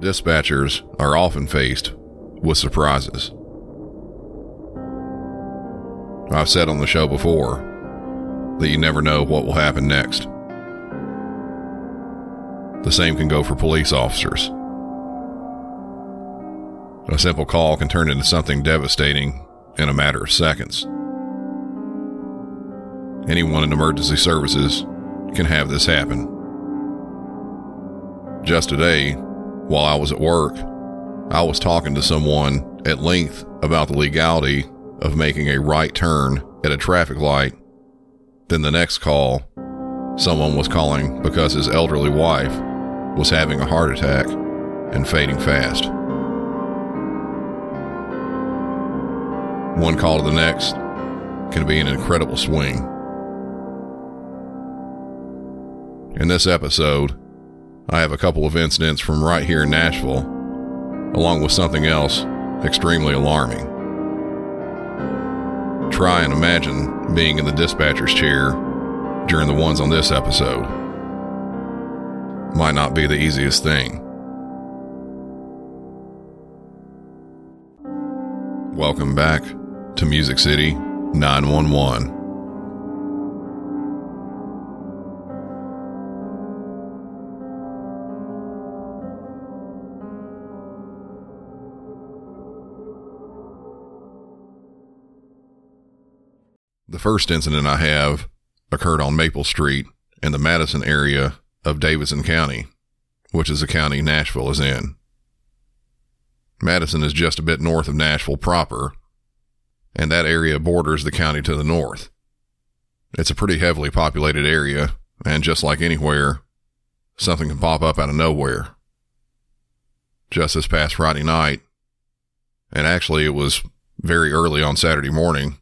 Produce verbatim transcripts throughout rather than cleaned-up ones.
dispatchers are often faced with surprises. I've said on the show before that you never know what will happen next. The same can go for police officers. A simple call can turn into something devastating in a matter of seconds. Anyone in emergency services can have this happen. Just today, while I was at work, I was talking to someone at length about the legality of making a right turn at a traffic light. Then the next call, someone was calling because his elderly wife was having a heart attack and fading fast. One call to the next can be an incredible swing. In this episode, I have a couple of incidents from right here in Nashville, along with something else extremely alarming. Try and imagine being in the dispatcher's chair during the ones on this episode. Might not be the easiest thing. Welcome back to Music City nine one one. The first incident I have occurred on Maple Street in the Madison area of Davidson County, which is the county Nashville is in. Madison is just a bit north of Nashville proper, and that area borders the county to the north. It's a pretty heavily populated area, and just like anywhere, something can pop up out of nowhere. Just this past Friday night, and actually it was very early on Saturday morning,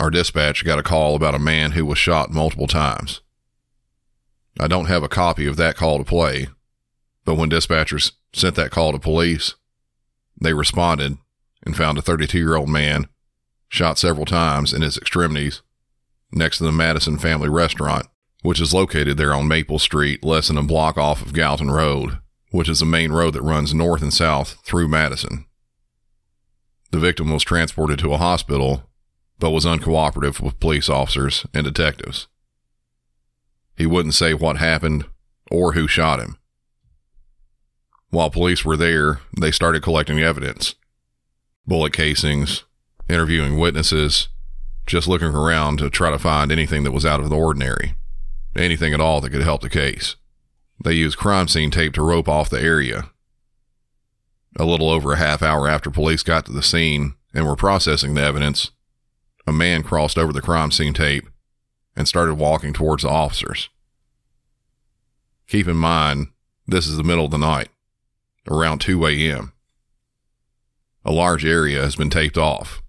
our dispatch got a call about a man who was shot multiple times. I don't have a copy of that call to play, but when dispatchers sent that call to police, they responded and found a thirty-two-year-old man shot several times in his extremities next to the Madison Family Restaurant, which is located there on Maple Street, less than a block off of Galton Road, which is the main road that runs north and south through Madison. The victim was transported to a hospital, but was uncooperative with police officers and detectives. He wouldn't say what happened or who shot him. While police were there, they started collecting evidence. Bullet casings, interviewing witnesses, just looking around to try to find anything that was out of the ordinary, anything at all that could help the case. They used crime scene tape to rope off the area. A little over a half hour after police got to the scene and were processing the evidence, a man crossed over the crime scene tape and started walking towards the officers. Keep in mind, this is the middle of the night, around two a.m. A large area has been taped off.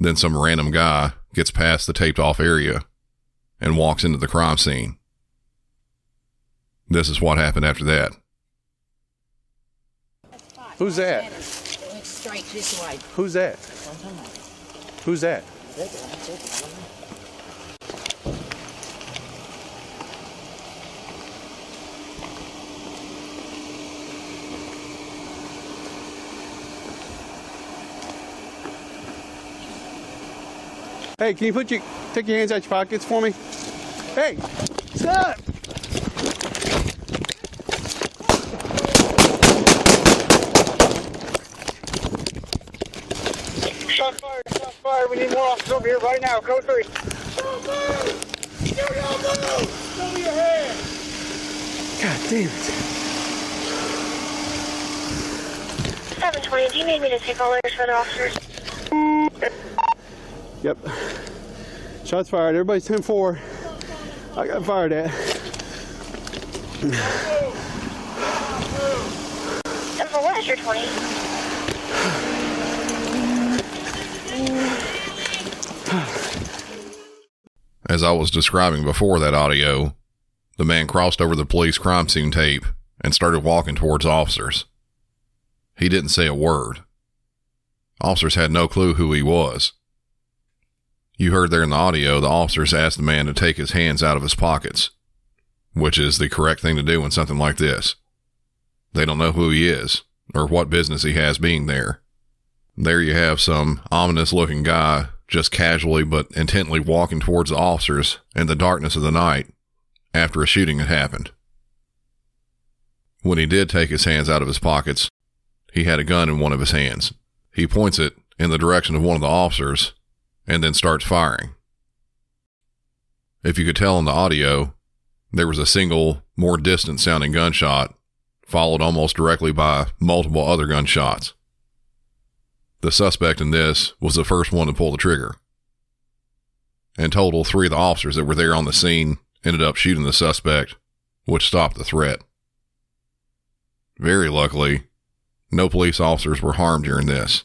Then some random guy gets past the taped off area and walks into the crime scene. This is what happened after that. Who's that? Went straight this way. Who's that? Who's that? Hey, can you put your take your hands out your pockets for me? Hey, what's up? We need more officers over here right now. Code three. Don't move! Here we all go! Show your hand! God damn it. seven twenty, do you need me to take all those for the officers? Yep. Shots fired. Everybody's ten four. I got fired at. And for what is your twenty? As I was describing before that audio, the man crossed over the police crime scene tape and started walking towards officers. He didn't say a word. Officers had no clue who he was. You heard there in the audio, the officers asked the man to take his hands out of his pockets, which is the correct thing to do in something like this. They don't know who he is, or what business he has being there. There you have some ominous-looking guy just casually but intently walking towards the officers in the darkness of the night after a shooting had happened. When he did take his hands out of his pockets, he had a gun in one of his hands. He points it in the direction of one of the officers and then starts firing. If you could tell in the audio, there was a single, more distant-sounding gunshot, followed almost directly by multiple other gunshots. The suspect in this was the first one to pull the trigger. In total, three of the officers that were there on the scene ended up shooting the suspect, which stopped the threat. Very luckily, no police officers were harmed during this.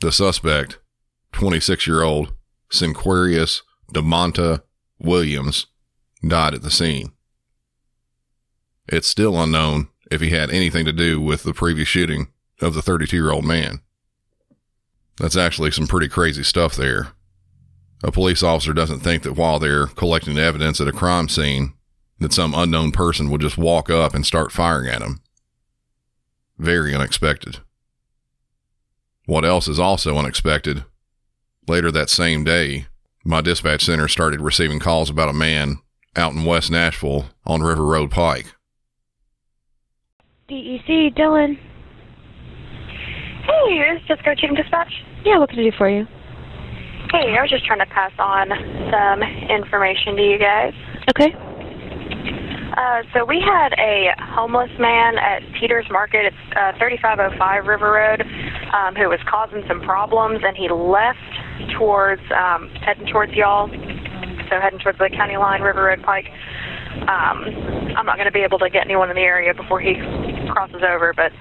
The suspect, twenty-six-year-old Sinquarius DeMonta Williams, died at the scene. It's still unknown if he had anything to do with the previous shooting of the thirty-two-year-old man. That's actually some pretty crazy stuff there. A police officer doesn't think that while they're collecting evidence at a crime scene, that some unknown person would just walk up and start firing at him. Very unexpected. What else is also unexpected? Later that same day, my dispatch center started receiving calls about a man out in West Nashville on River Road Pike. D E C, Dylan. Hey, is this Go Chief Dispatch? Yeah, what can I do for you? Hey, I was just trying to pass on some information to you guys. Okay. Uh, so we had a homeless man at Peter's Market, it's uh, thirty-five oh five River Road, um, who was causing some problems, and he left towards, um, heading towards y'all, so heading towards the county line, River Road Pike. Um, I'm not going to be able to get anyone in the area before he crosses over, but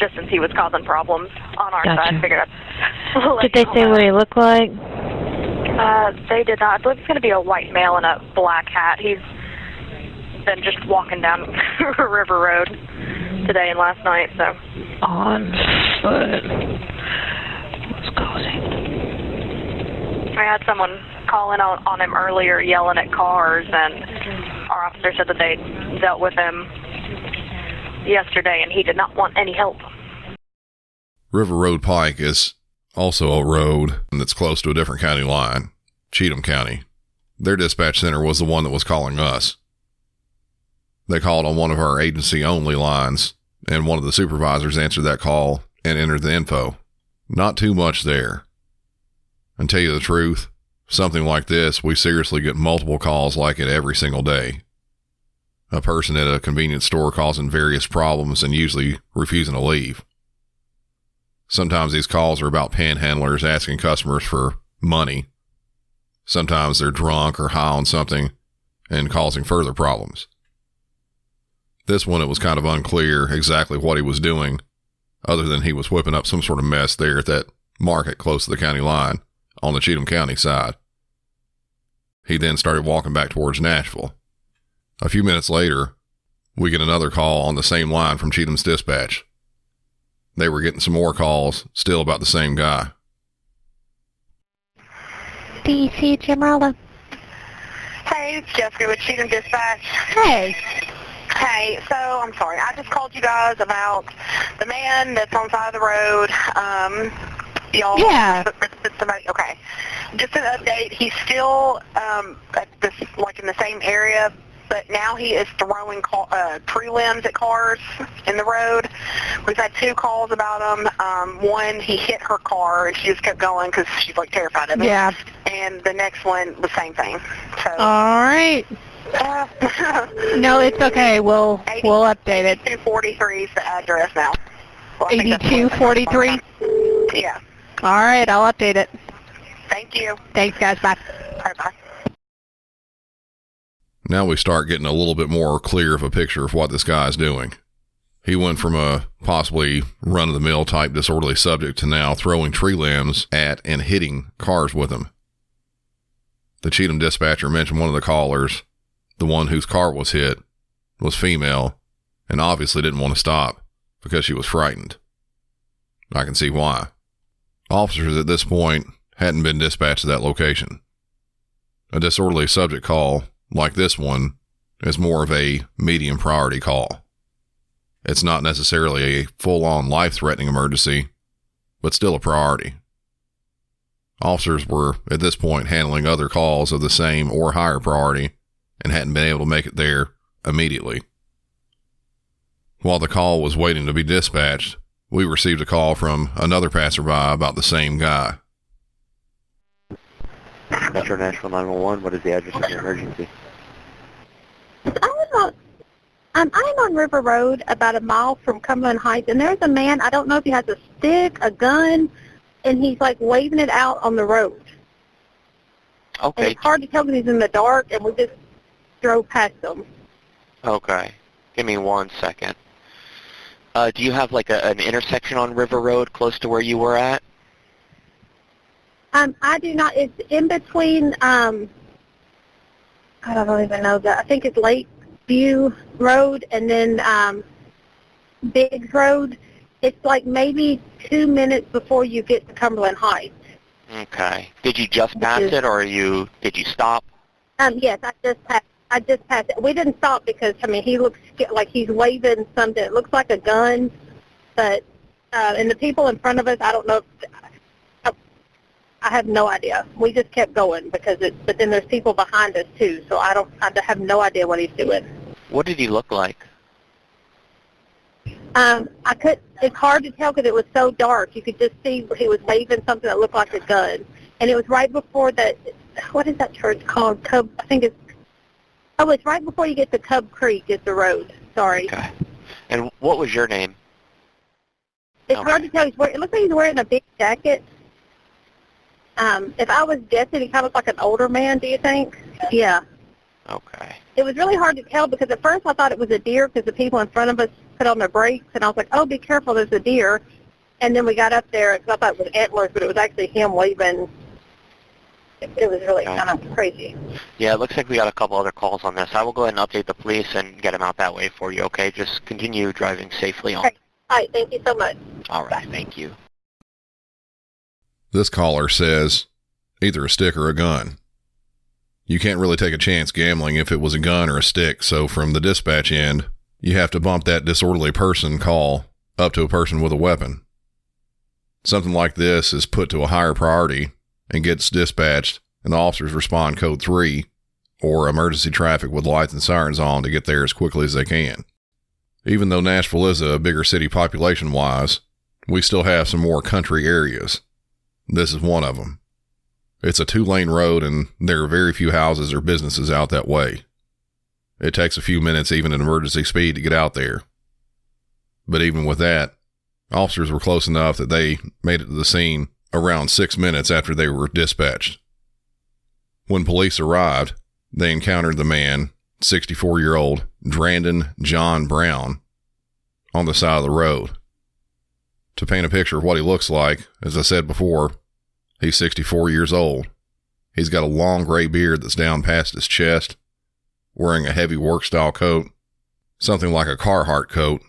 just since he was causing problems on our gotcha. side, I figured I'd let Did they say that. What he looked like? Uh, they did not. I believe it's going to be a white male in a black hat. He's been just walking down River Road today and last night, so. On foot. What's causing? I had someone calling on, on him earlier, yelling at cars, and our officer said that they dealt with him yesterday, and he did not want any help. River Road Pike is also a road that's close to a different county line, Cheatham County. Their dispatch center was the one that was calling us. They called on one of our agency-only lines, and one of the supervisors answered that call and entered the info. Not too much there. And tell you the truth, something like this, we seriously get multiple calls like it every single day. A person at a convenience store causing various problems and usually refusing to leave. Sometimes these calls are about panhandlers asking customers for money. Sometimes they're drunk or high on something and causing further problems. This one, it was kind of unclear exactly what he was doing, other than he was whipping up some sort of mess there at that market close to the county line on the Cheatham County side. He then started walking back towards Nashville. A few minutes later, we get another call on the same line from Cheatham's dispatch. They were getting some more calls, still about the same guy. D E C, Jim Rolla. Hey, it's Jeffrey with Cheatham Dispatch. Hey. Hey, so I'm sorry. I just called you guys about the man that's on the side of the road. Um, y'all, yeah. Somebody, okay. Just an update. He's still um, at this, like in the same area, but now he is throwing car, uh, tree limbs at cars in the road. We've had two calls about him. Um, one, he hit her car, and she just kept going because she's like terrified of it. Yeah. And the next one, the same thing. So. All right. Uh, no, it's okay. We'll eighty, we'll update it. eighty-two forty-three is the address now. Well, eighty-two forty-three? Yeah. All right, I'll update it. Thank you. Thanks, guys. Bye. All right, bye. Now we start getting a little bit more clear of a picture of what this guy is doing. He went from a possibly run-of-the-mill type disorderly subject to now throwing tree limbs at and hitting cars with him. The Cheatham dispatcher mentioned one of the callers, the one whose car was hit, was female and obviously didn't want to stop because she was frightened. I can see why. Officers at this point hadn't been dispatched to that location. A disorderly subject call like this one is more of a medium priority call. It's not necessarily a full-on life-threatening emergency, but still a priority. Officers were, at this point, handling other calls of the same or higher priority and hadn't been able to make it there immediately. While the call was waiting to be dispatched, we received a call from another passerby about the same guy. Metro Nashville nine one one, what is the address of the emergency? I am on, um, I am on River Road, about a mile from Cumberland Heights, and there's a man, I don't know if he has a stick, a gun, and he's like waving it out on the road. Okay. And it's hard to tell because he's in the dark, and we just drove past him. Okay. Give me one second. Uh, do you have like a, an intersection on River Road close to where you were at? Um, I do not. It's in between, um, God, I don't even know that. I think it's Lakeview Road and then um, Biggs Road. It's like maybe two minutes before you get to Cumberland Heights. Okay. Did you just pass it, or you did you stop? Um, yes, I just passed. I just passed it. We didn't stop because I mean he looks like he's waving something. It looks like a gun, but uh, and the people in front of us, I don't know. If, I have no idea. We just kept going because it. But then there's people behind us too, so I don't. I have no idea what he's doing. What did he look like? Um, I could. It's hard to tell because it was so dark. You could just see he was waving something that looked like a gun, and it was right before that. What is that church called? Cub. I think it's. Oh, it's right before you get to Cub Creek. Is the road. Sorry. Okay. And what was your name? It's okay. Hard to tell. He's wearing, it looks like he's wearing a big jacket. Um, if I was guessing, he kind of looked like an older man, do you think? Yeah. Okay. It was really hard to tell because at first I thought it was a deer because the people in front of us put on their brakes, and I was like, oh, be careful, there's a deer. And then we got up there, and I thought it was antlers, but it was actually him waving. It, it was really okay. Kind of crazy. Yeah, it looks like we got a couple other calls on this. I will go ahead and update the police and get them out that way for you, okay? Just continue driving safely on. Okay. All right, thank you so much. All right, Bye. Thank you. This caller says, either a stick or a gun. You can't really take a chance gambling if it was a gun or a stick, so from the dispatch end, you have to bump that disorderly person call up to a person with a weapon. Something like this is put to a higher priority and gets dispatched, and the officers respond code three, or emergency traffic with lights and sirens on to get there as quickly as they can. Even though Nashville is a bigger city population-wise, we still have some more country areas. This is one of them. It's a two-lane road, and there are very few houses or businesses out that way. It takes a few minutes, even at emergency speed, to get out there. But even with that, officers were close enough that they made it to the scene around six minutes after they were dispatched. When police arrived, they encountered the man, sixty-four-year-old Brandon John Brown, on the side of the road. To paint a picture of what he looks like, as I said before, he's sixty-four years old. He's got a long gray beard that's down past his chest, wearing a heavy work-style coat, something like a Carhartt coat,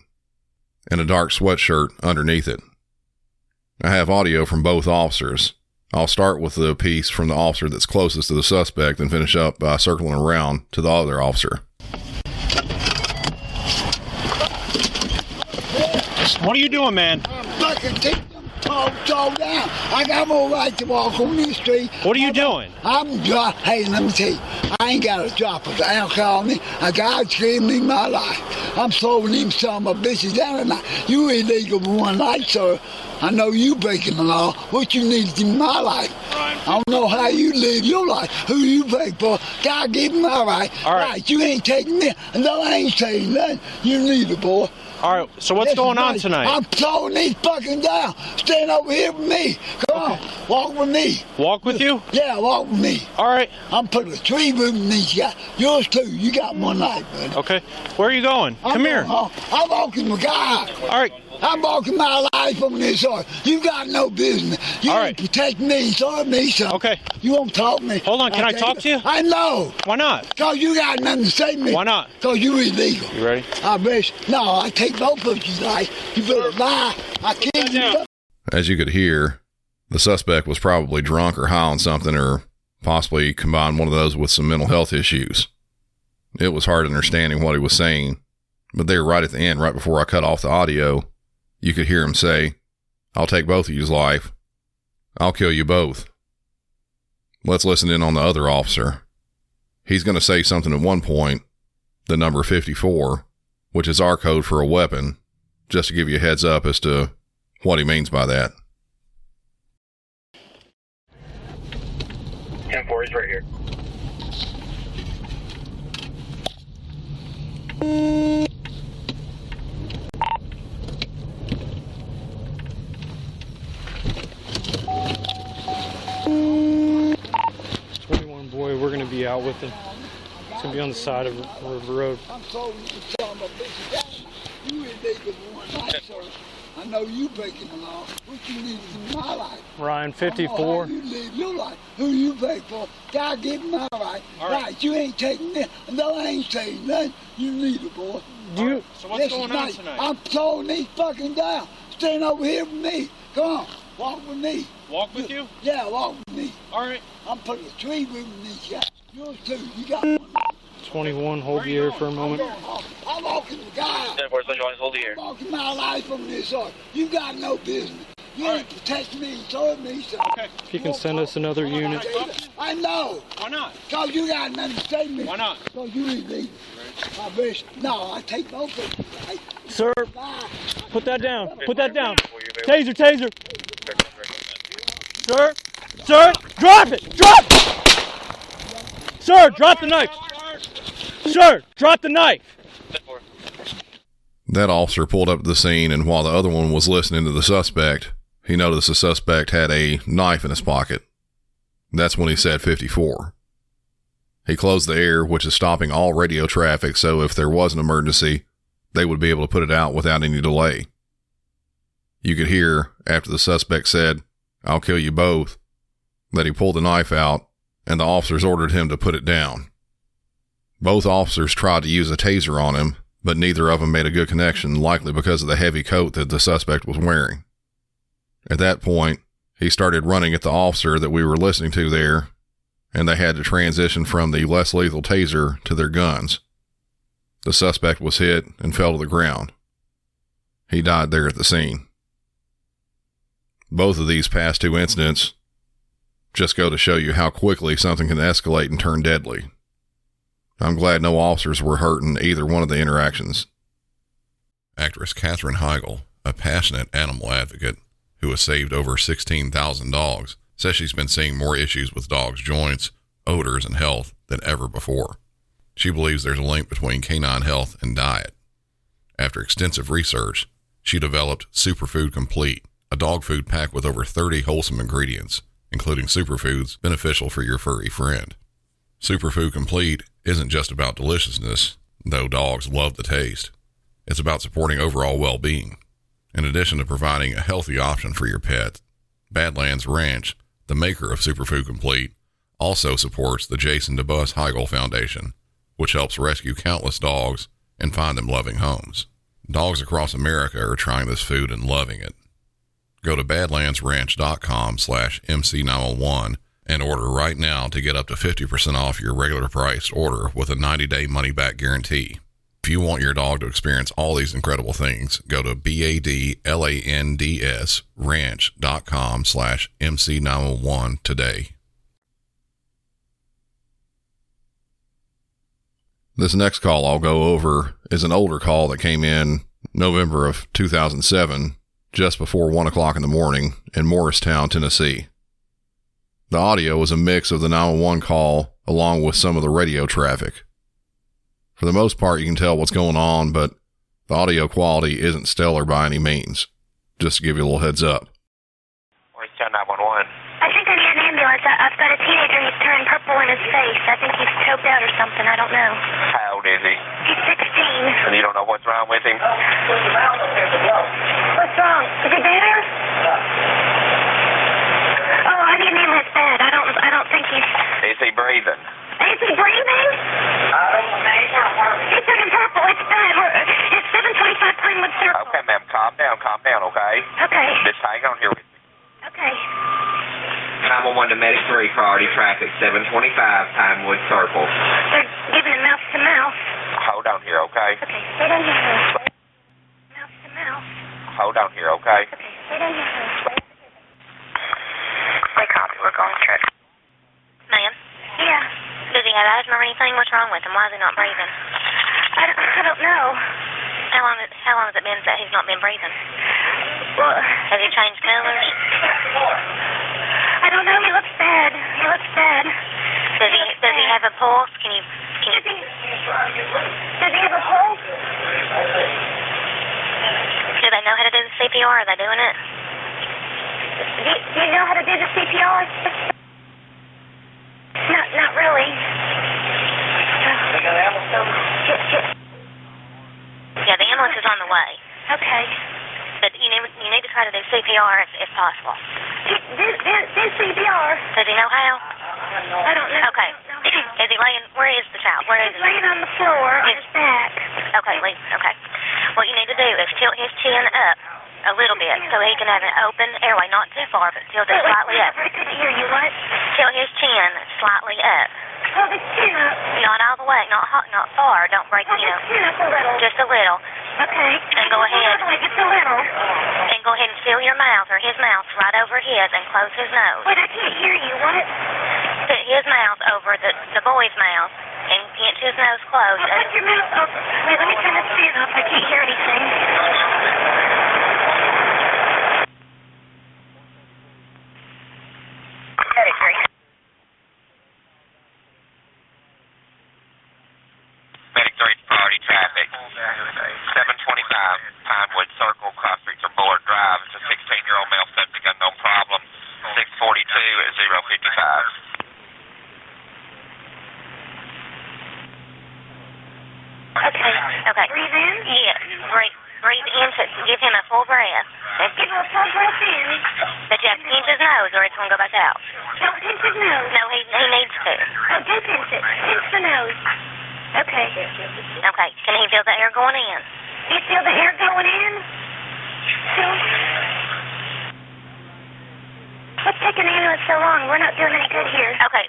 and a dark sweatshirt underneath it. I have audio from both officers. I'll start with the piece from the officer that's closest to the suspect and finish up by circling around to the other officer. What are you doing, man? Fucking keep them dogs all down. I got more right to walk on this street. What are you I'm, doing? I'm just, hey, let me tell you, I ain't got a drop of alcohol in me. I got screaming in my life. I'm slowing them some of my bitches down at night. You illegal for one night, sir. I know you breaking the law. What you need is in my life. I don't know how you live your life. Who you beg for? God give me my right. All right. Right. You ain't taking me. No, I ain't saying nothing. You need it, boy. All right, so what's Listen, going on buddy, tonight? I'm slowing these fucking down. Stand over here with me. Come okay. on, walk with me. Walk with you? Yeah, walk with me. All right. I'm putting a three room in these guys. Yours too. You got one night, buddy. Okay. Where are you going? I'm Come going here. Home. I'm walking with God. All right. I'm walking my life on this earth. You got no business. You All right. protect me, serve me, son. Okay. You won't talk to me. Hold on, can I, I talk to you? I know. Why not? Because you got nothing to say to me. Why not? Because you illegal. You ready? I wish. No, I take both of you life. You better lie. I killed you. As you could hear, the suspect was probably drunk or high on something, or possibly combined one of those with some mental health issues. It was hard understanding what he was saying, But they were right at the end, right before I cut off the audio. You could hear him say, "I'll take both of you's life. I'll kill you both." Let's listen in on the other officer. He's going to say something at one point, the number fifty-four, which is our code for a weapon, just to give you a heads up as to what he means by that. ten four is right here. twenty-one boy, we're going to be out with him. It's going to be on the side of River Road. I'm sorry you tell him a bitch. You ain't making one life, sir. I know you breaking the law. What you need is my life. Ryan, fifty-four. You leave your life. Who you pay for? God give my life. All right. Right. You ain't taking that. No, I ain't taking nothing. You leave it, boy. Do you? So what's going on tonight? I'm slowing these fucking down. Stand over here with me. Come on. Walk with me. Walk with you? Yeah, walk with me. All right. I'm putting a tree with these guys. Yours too. You got one. twenty-one, hold the air for a moment. I'm walking the guy. Hold the air. I'm walking my life from this side. You got no business. You ain't protecting me and serving me, sir. Okay. If you can send us another unit. I know. Why not? Because you got nothing to say to me. Why not? So you ain't leaving. I wish. No, I take both of you. Right? Sir, put that down. Put that down. Taser, taser. Sir, sir, drop it. Drop it. Sir, drop the knife. Sure, drop the knife. That officer pulled up the scene, and while the other one was listening to the suspect, he noticed the suspect had a knife in his pocket. That's when he said fifty-four. He closed the air, which is stopping all radio traffic, so if there was an emergency, they would be able to put it out without any delay. You could hear, after the suspect said, "I'll kill you both," that he pulled the knife out, and the officers ordered him to put it down. Both officers tried to use a taser on him, but neither of them made a good connection, likely because of the heavy coat that the suspect was wearing. At that point, he started running at the officer that we were listening to there, and they had to transition from the less lethal taser to their guns. The suspect was hit and fell to the ground. He died there at the scene. Both of these past two incidents just go to show you how quickly something can escalate and turn deadly. I'm glad no officers were hurt in either one of the interactions. Actress Catherine Heigl, a passionate animal advocate who has saved over sixteen thousand dogs, says she's been seeing more issues with dogs' joints, odors, and health than ever before. She believes there's a link between canine health and diet. After extensive research, she developed Superfood Complete, a dog food pack with over thirty wholesome ingredients, including superfoods beneficial for your furry friend. Superfood Complete isn't just about deliciousness, though dogs love the taste. It's about supporting overall well-being. In addition to providing a healthy option for your pet, Badlands Ranch, the maker of Superfood Complete, also supports the Jason DeBus Heigl Foundation, which helps rescue countless dogs and find them loving homes. Dogs across America are trying this food and loving it. Go to badlands ranch dot com slash M C nine one one and order right now to get up to fifty percent off your regular priced order with a ninety-day money-back guarantee. If you want your dog to experience all these incredible things, go to B-A-D-L-A-N-D-S ranch.com slash M C nine one one today. This next call I'll go over is an older call that came in November of two thousand seven, just before one o'clock in the morning in Morristown, Tennessee. The audio was a mix of the nine one one call along with some of the radio traffic. For the most part, you can tell what's going on, but the audio quality isn't stellar by any means. Just to give you a little heads up. Morristown nine one one. I think I need an ambulance. I, I've got a teenager. He's turned purple in his face. I think he's choked out or something. I don't know. How old is he? He's sixteen. And you don't know what's wrong with him? What's wrong? Is he better? I don't I don't think he's... Is he breathing? Is he breathing? He's turning purple. It's bad. It's seven twenty-five Pinewood Circle. Okay, ma'am. Calm down. Calm down, okay? Okay. Just hang on here with me. Okay. nine one one to Medic three, priority traffic, seven twenty-five Pinewood Circle. They're giving him mouth to mouth. Hold on here, okay? okay? Okay, stay down here. Mouth to mouth. Hold on here, okay? Okay, stay down here. We copy, we're going through. Ma'am? Yeah. Does he have asthma or anything? What's wrong with him? Why is he not breathing? I don't, I don't know. How long, how long has it been that he's not been breathing? Well, has he changed colors? I don't know. He looks bad. He looks bad. Does he, he, does he have a pulse? Can you... Can you... Does he have a pulse? Do they know how to do the C P R? Are they doing it? Do, do you know how to do the C P R? Not, not really. They got an ambulance? Yeah, the ambulance is on the way. Okay. But you need, you need to try to do C P R if, if possible. Do, do, do, do C P R. Does he know how? I don't know. Okay. Don't know. Is he laying? Where is the child? Where He's is laying he? on the floor on his back. Okay, wait. Okay. What you need to do is tilt his chin up a little bit so he can have an open airway, not too far, but still just slightly up. I couldn't hear you. What? Tilt his chin slightly up. Hold his chin up. Not all the way, not hot, not far. Don't break, Hold you know. Hold his chin up a little. Just a little. Okay. And go ahead. Hold just a little. And go ahead and fill your mouth or his mouth right over his and close his nose. Wait, I can't hear you. What? Put his mouth over the, the boy's mouth and pinch his nose closed. I'll put your mouth over. Wait, let me turn this fan off. I can't hear anything. That is great. Traffic, seven twenty-five Pinewood Circle, Cross Street or Bullard Drive. It's a sixteen-year-old male subject, unknown problem, six forty-two at zero fifty-five. Okay, okay. Breathe in? Yeah, breathe, breathe in to give him a full breath. Give him a full breath in. But you have to pinch his nose or it's going to go back out. Don't pinch his nose. No, he, he needs to. Oh, do pinch it. Pinch the nose. Okay. Okay. Can he feel the air going in? Can he feel the air going in? No. What's taking the ambulance so long? We're not doing any good here. Okay.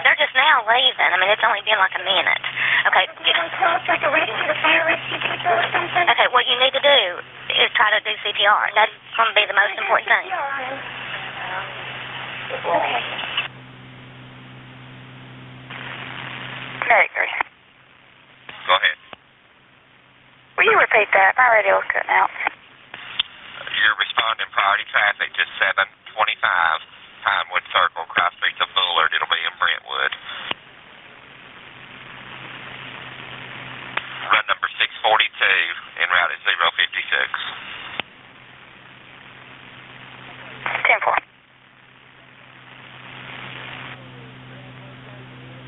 They're just now leaving. I mean, it's only been like a minute. Okay. Get on close, like a rescue, the fire rescue people or something. Okay. What you need to do is try to do C P R. That's going to be the most important thing. Okay. Very good. Go ahead. Will you repeat that? My radio was cutting out. You're responding priority traffic to seven twenty-five Pinewood Circle, Cross Street to Bullard. It'll be in Brentwood. Run number six forty-two en route at zero fifty-six. ten four.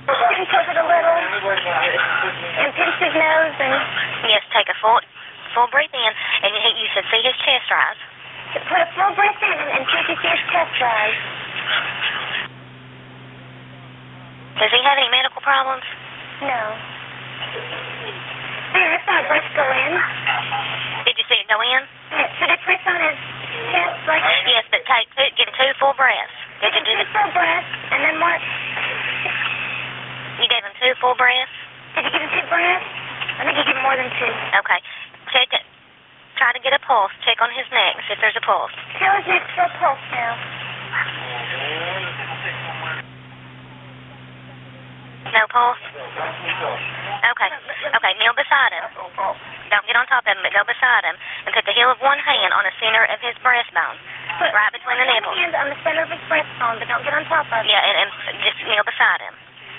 Pinch it a little, and pinch his nose, and... Yes, take a full full breath in, and you should see his chest rise. Put a full breath in, and you should see his chest rise. Does he have any medical problems? No. There, I saw a breath go in. Did you see it go in? Yeah, should I press on his chest like... Yes, but take two, give two full breaths. Did you do the... Two full breaths, and then what... You gave him two full breaths? Did you give him two breaths? I think you gave him more than two. Okay. Check it. Try to get a pulse. Check on his neck, see if there's a pulse. Tell his neck for a pulse now. No pulse? Okay. Okay, kneel beside him. Don't get on top of him, but go beside him and put the heel of one hand on the center of his breastbone. Put right between the nipples. Put your hand on the center of his breastbone, but don't get on top of him. Yeah, and, and just kneel beside him.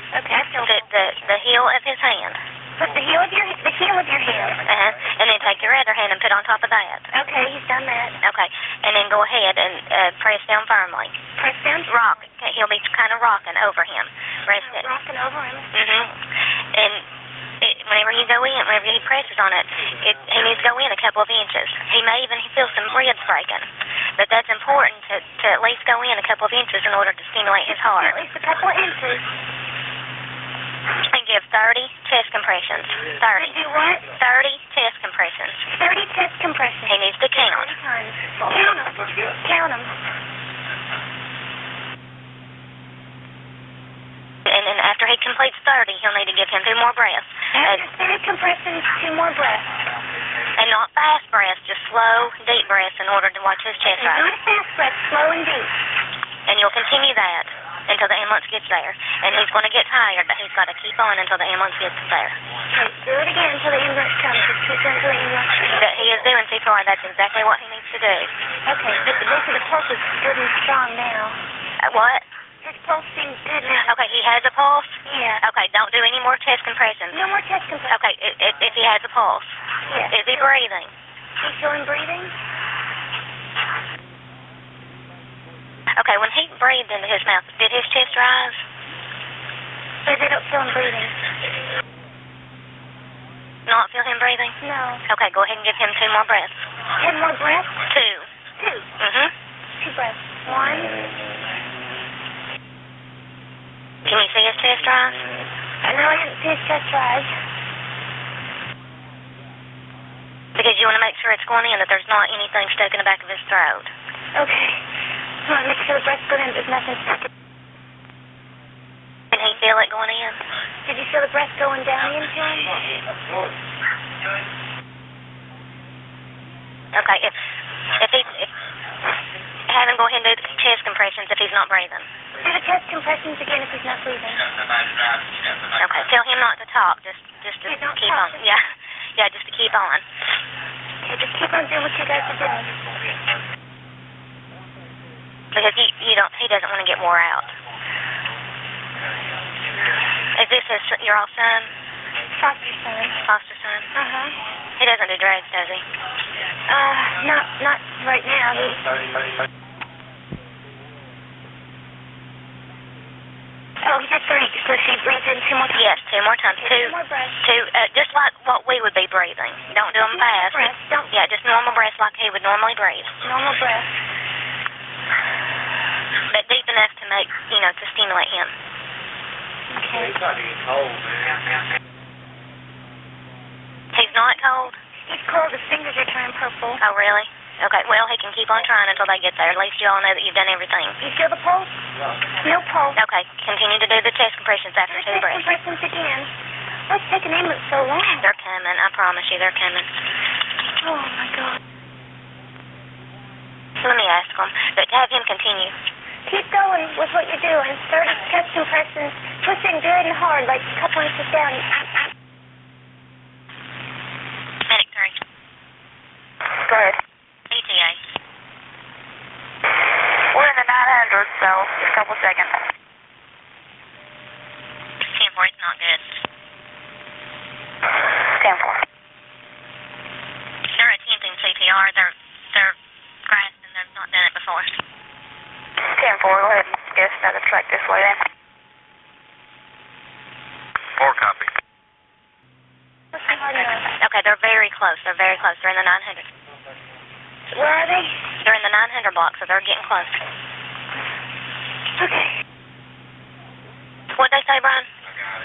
Okay. Put the, the heel of his hand. Put the heel of your the heel of your hand. Uh-huh. And then take your other hand and put on top of that. Okay, he's done that. Okay. And then go ahead and uh, press down firmly. Press down? Rock. He'll be kind of rocking over him. Rest it. Rocking over him? Mm-hmm. And it, whenever you go in, whenever he presses on it, it, he needs to go in a couple of inches. He may even feel some ribs breaking. But that's important to, to at least go in a couple of inches in order to stimulate his heart. At least a couple of inches. And give thirty chest compressions. thirty. Do what? thirty chest compressions. thirty chest compressions. He needs to count. thirty times. Count them. Count them. And then after he completes thirty, he'll need to give him two more breaths. After thirty compressions, two more breaths. And not fast breaths, just slow, deep breaths in order to watch his chest rise. Not fast breaths, slow and deep. And you'll continue that until the ambulance gets there. And he's going to get tired, but he's got to keep on until the ambulance gets there. Okay, do it again until the ambulance comes. Just keep on until the ambulance comes. That he is doing C P R. That's exactly what he needs to do. Okay, but the pulse is good and strong now. Uh, what? His pulse seems good now. Okay, he has a pulse? Yeah. Okay, don't do any more chest compressions. No more chest compressions. Okay, if, if, if he has a pulse. Yeah. Is he breathing? He's feeling breathing? Okay, when he breathed into his mouth, did his chest rise? Or did it feel him breathing? Not feel him breathing? No. Okay, go ahead and give him two more breaths. Ten more breaths? Two. Two? Mm-hmm. Two breaths. One. Can you see his chest rise? I know I can see his chest rise. Because you want to make sure it's going in, that there's not anything stuck in the back of his throat. Okay. I want to make sure the breath's going in, there's nothing stuck. Can he feel it going in? Did you feel the breath going down into him? Okay, if, if he... If, have him go ahead and do the chest compressions if he's not breathing. Do the chest compressions again if he's not breathing. Okay, tell him not to talk, just, just to yeah, keep on. Yeah, yeah, just to keep on. Okay, just keep on doing what you guys are doing. Because he, you don't, he doesn't want to get wore out. Is this his, your old son? Foster son. Foster son? Uh-huh. He doesn't do drugs, does he? Uh, not, not right now. He's... Oh, he did three. So she breathes in two more times. Yes, two more times. Two, two more breaths. Two, uh, just like what we would be breathing. Don't do them normal fast. Breath. Don't. Yeah, just normal breaths like he would normally breathe. Normal breath. But deep enough to make, you know, to stimulate him. Okay. He's not getting cold, man. He's not cold? He's cold. His fingers are turning purple. Oh, really? Okay, well, he can keep on trying until they get there. At least you all know that you've done everything. You feel the pulse? No. No pulse. Okay, continue to do the chest compressions after two breaths. Chest compressions again. What's taking them so long? They're coming. I promise you, they're coming. Oh, my God. So let me ask him. But have him continue. Keep going with what you're doing. thirty chest compressions, pushing good and hard, like a couple inches down. Medic three. Go ahead. E T A. We're in the nine hundred, so just a couple seconds. ten four, it's not good. ten four. They're attempting C P R. They're, they're grasping and they've not done it before. ten four, go ahead and get us another truck this way then. four copy. Okay, they're very close. They're very close. They're in the nine hundred. Where are they? They're in the nine hundred block, so they're getting close. Okay. What'd they say, Brian?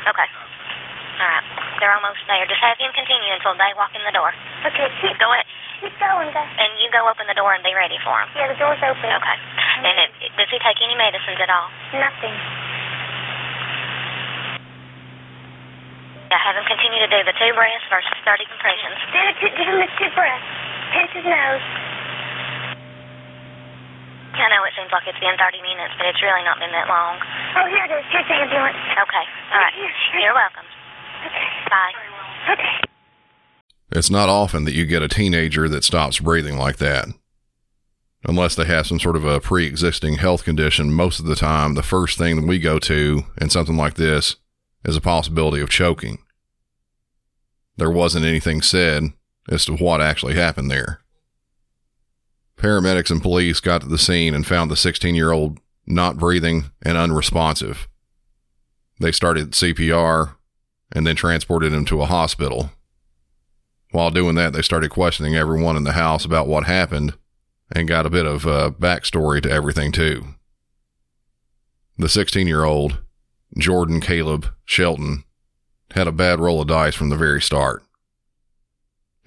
Okay. All right. They're almost there. Just have him continue until they walk in the door. Okay, keep going. Keep going, guys. And you go open the door and be ready for him. Yeah, the door's open. Okay. And it, it, does he take any medicines at all? Nothing. Yeah, have him continue to do the two breaths versus thirty compressions. Do the two, give him the two breaths. Pinch his nose. I know it seems like it's been thirty minutes, but it's really not been that long. Oh, here it is. Here's the ambulance. Okay. All right. Here, here. You're welcome. Okay. Bye. Okay. It's not often that you get a teenager that stops breathing like that. Unless they have some sort of a pre-existing health condition, most of the time, the first thing that we go to in something like this is a possibility of choking. There wasn't anything said as to what actually happened there. Paramedics and police got to the scene and found the sixteen-year-old not breathing and unresponsive. They started C P R and then transported him to a hospital. While doing that, they started questioning everyone in the house about what happened and got a bit of uh, backstory to everything, too. The sixteen-year-old, Jordan Caleb Shelton, had a bad roll of dice from the very start.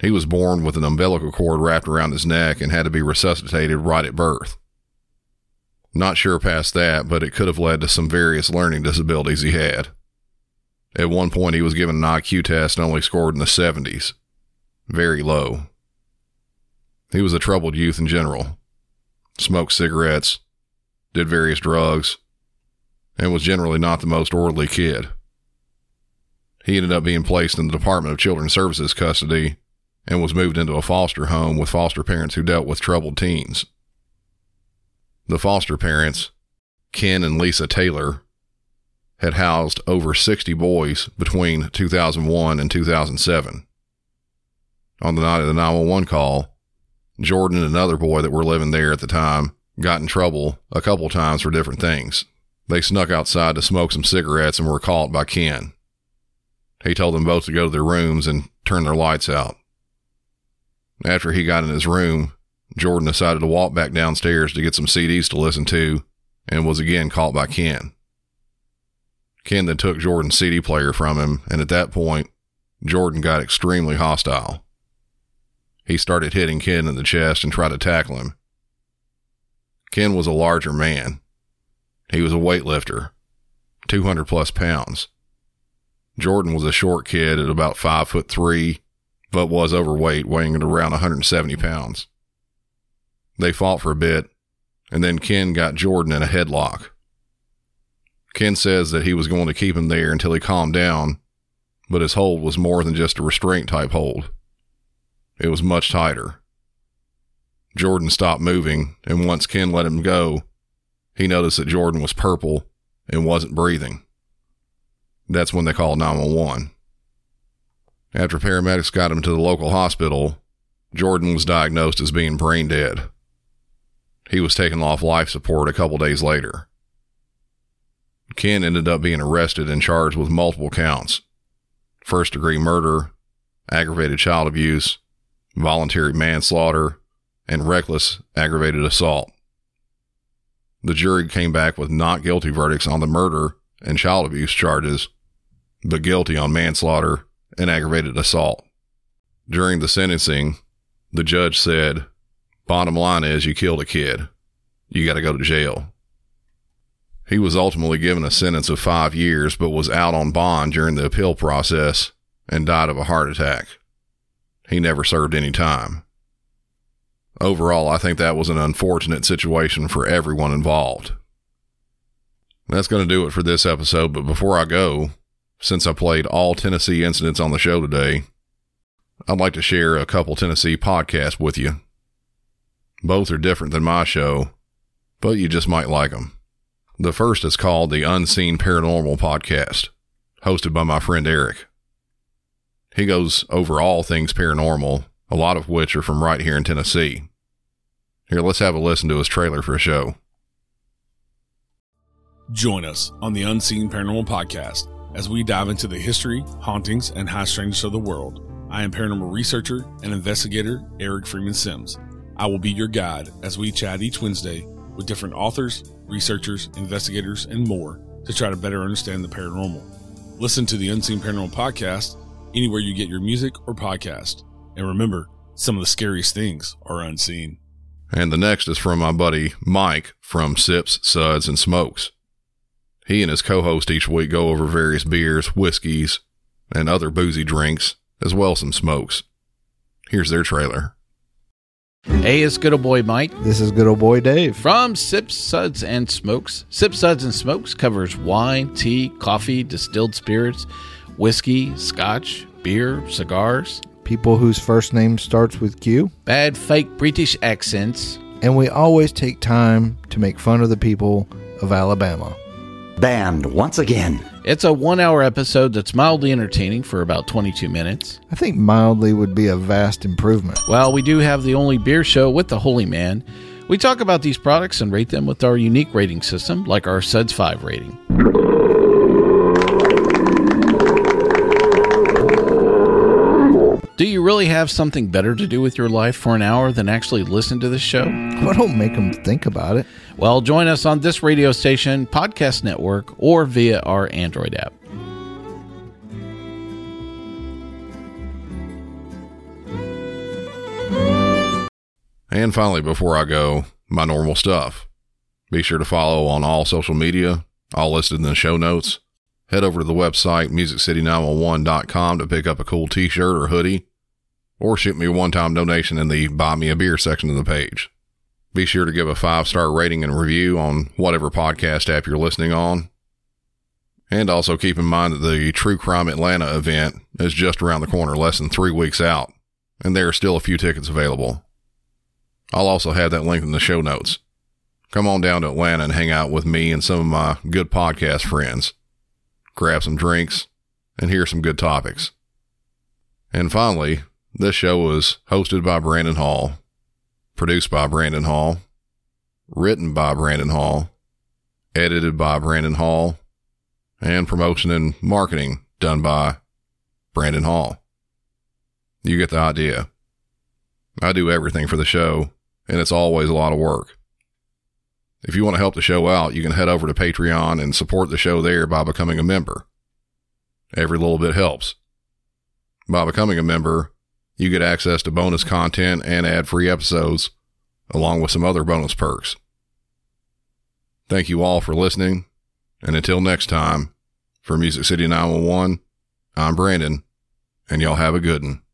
He was born with an umbilical cord wrapped around his neck and had to be resuscitated right at birth. Not sure past that, but it could have led to some various learning disabilities he had. At one point, he was given an I Q test and only scored in the seventies. Very low. He was a troubled youth in general. Smoked cigarettes, did various drugs, and was generally not the most orderly kid. He ended up being placed in the Department of Children's Services custody and was moved into a foster home with foster parents who dealt with troubled teens. The foster parents, Ken and Lisa Taylor, had housed over sixty boys between two thousand one and two thousand seven. On the night of the nine one one call, Jordan and another boy that were living there at the time got in trouble a couple times for different things. They snuck outside to smoke some cigarettes and were caught by Ken. He told them both to go to their rooms and turn their lights out. After he got in his room, Jordan decided to walk back downstairs to get some C Ds to listen to and was again caught by Ken. Ken then took Jordan's C D player from him, and at that point, Jordan got extremely hostile. He started hitting Ken in the chest and tried to tackle him. Ken was a larger man. He was a weightlifter, two hundred plus pounds. Jordan was a short kid at about five foot three, but was overweight, weighing at around one hundred seventy pounds. They fought for a bit, and then Ken got Jordan in a headlock. Ken says that he was going to keep him there until he calmed down, but his hold was more than just a restraint-type hold. It was much tighter. Jordan stopped moving, and once Ken let him go, he noticed that Jordan was purple and wasn't breathing. That's when they called nine one one. After paramedics got him to the local hospital, Jordan was diagnosed as being brain dead. He was taken off life support a couple days later. Ken ended up being arrested and charged with multiple counts: first-degree murder, aggravated child abuse, voluntary manslaughter, and reckless aggravated assault. The jury came back with not guilty verdicts on the murder and child abuse charges, but guilty on manslaughter and aggravated assault. During the sentencing, the judge said, "Bottom line is you killed a kid. You got to go to jail." He was ultimately given a sentence of five years, but was out on bond during the appeal process and died of a heart attack. He never served any time. Overall, I think that was an unfortunate situation for everyone involved. That's going to do it for this episode, but before I go, since I played all Tennessee incidents on the show today, I'd like to share a couple Tennessee podcasts with you. Both are different than my show, but you just might like them. The first is called the Unseen Paranormal Podcast, hosted by my friend Eric. He goes over all things paranormal, a lot of which are from right here in Tennessee. Here, let's have a listen to his trailer for a show. Join us on the Unseen Paranormal Podcast as we dive into the history, hauntings, and high strangeness of the world. I am paranormal researcher and investigator Eric Freeman Sims. I will be your guide as we chat each Wednesday with different authors, researchers, investigators, and more to try to better understand the paranormal. Listen to the Unseen Paranormal Podcast anywhere you get your music or podcast. And remember, some of the scariest things are unseen. And the next is from my buddy Mike from Sips, Suds, and Smokes. He and his co-host each week go over various beers, whiskeys, and other boozy drinks, as well as some smokes. Here's their trailer. Hey, it's good old boy Mike. This is good old boy Dave. From Sips, Suds, and Smokes. Sips, Suds, and Smokes covers wine, tea, coffee, distilled spirits, whiskey, scotch, beer, cigars. People whose first name starts with Q. Bad fake British accents. And we always take time to make fun of the people of Alabama. Banned once again. It's a one-hour episode that's mildly entertaining for about twenty-two minutes. I think mildly would be a vast improvement. Well, we do have the only beer show with the Holy Man. We talk about these products and rate them with our unique rating system, like our Suds five rating. Do you really have something better to do with your life for an hour than actually listen to this show? Well, don't make them think about it. Well, join us on this radio station, podcast network, or via our Android app. And finally, before I go, my normal stuff. Be sure to follow on all social media, all listed in the show notes, head over to the website music city nine one one dot com to pick up a cool t-shirt or hoodie, or shoot me a one-time donation in the Buy Me a Beer section of the page. Be sure to give a five-star rating and review on whatever podcast app you're listening on. And also keep in mind that the True Crime Atlanta event is just around the corner, less than three weeks out, and there are still a few tickets available. I'll also have that link in the show notes. Come on down to Atlanta and hang out with me and some of my good podcast friends. Grab some drinks and hear some good topics. And finally, this show was hosted by Brandon Hall, produced by Brandon Hall, written by Brandon Hall, edited by Brandon Hall, and promotion and marketing done by Brandon Hall. You get the idea. I do everything for the show, and it's always a lot of work. If you want to help the show out, you can head over to Patreon and support the show there by becoming a member. Every little bit helps. By becoming a member, you get access to bonus content and ad-free episodes, along with some other bonus perks. Thank you all for listening. And until next time, for Music City nine one one, I'm Brandon, and y'all have a good one.